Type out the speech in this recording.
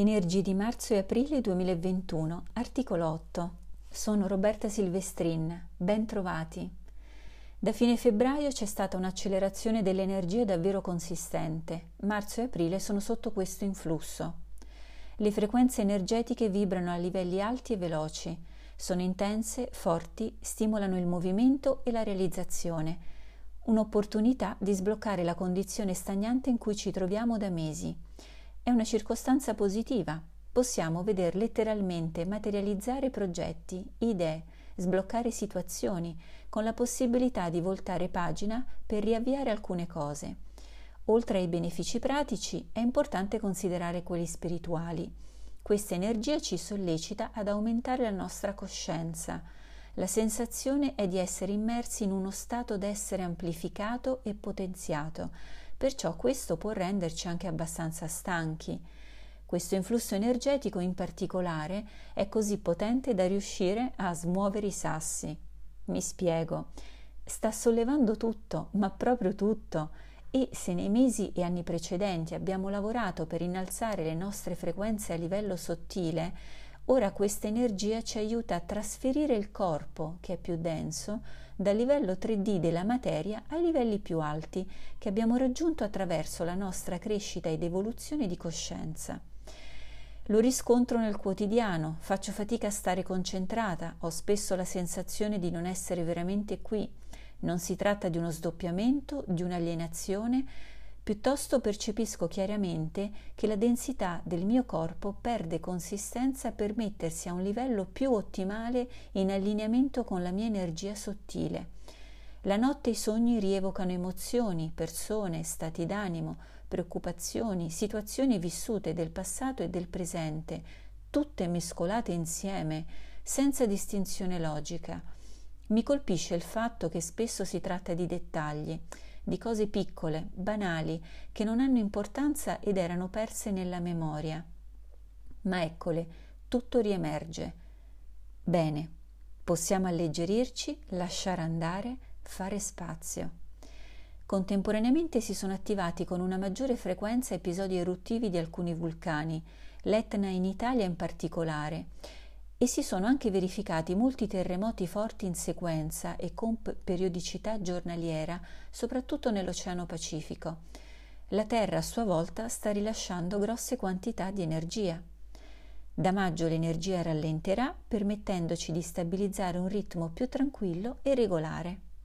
Energie di marzo e aprile 2021, articolo 8. Sono Roberta Silvestrin, ben trovati. Da fine febbraio c'è stata un'accelerazione delle energie davvero consistente. Marzo e aprile sono sotto questo influsso. Le frequenze energetiche vibrano a livelli alti e veloci, sono intense, forti, stimolano il movimento e la realizzazione. Un'opportunità di sbloccare la condizione stagnante in cui ci troviamo da mesi. È una circostanza positiva, possiamo veder letteralmente materializzare progetti, idee, sbloccare situazioni, con la possibilità di voltare pagina per riavviare alcune cose. Oltre ai benefici pratici, è importante considerare quelli spirituali. Questa energia ci sollecita ad aumentare la nostra coscienza. La sensazione è di essere immersi in uno stato d'essere amplificato e potenziato, perciò questo può renderci anche abbastanza stanchi. Questo influsso energetico in particolare è così potente da riuscire a smuovere i sassi. Mi spiego. Sta sollevando tutto, ma proprio tutto. E se nei mesi e anni precedenti abbiamo lavorato per innalzare le nostre frequenze a livello sottile, ora questa energia ci aiuta a trasferire il corpo, che è più denso, dal livello 3D della materia ai livelli più alti che abbiamo raggiunto attraverso la nostra crescita ed evoluzione di coscienza. Lo riscontro nel quotidiano, faccio fatica a stare concentrata, ho spesso la sensazione di non essere veramente qui. Non si tratta di uno sdoppiamento, di un'alienazione, piuttosto percepisco chiaramente che la densità del mio corpo perde consistenza per mettersi a un livello più ottimale in allineamento con la mia energia sottile. La notte i sogni rievocano emozioni, persone, stati d'animo, preoccupazioni, situazioni vissute del passato e del presente, tutte mescolate insieme, senza distinzione logica. Mi colpisce il fatto che spesso si tratta di dettagli, di cose piccole, banali, che non hanno importanza ed erano perse nella memoria. Ma eccole, tutto riemerge. Bene, possiamo alleggerirci, lasciare andare, fare spazio. Contemporaneamente si sono attivati con una maggiore frequenza episodi eruttivi di alcuni vulcani, l'Etna in Italia in particolare, e si sono anche verificati molti terremoti forti in sequenza e con periodicità giornaliera, soprattutto nell'Oceano Pacifico. La Terra a sua volta sta rilasciando grosse quantità di energia. Da maggio l'energia rallenterà, permettendoci di stabilizzare un ritmo più tranquillo e regolare.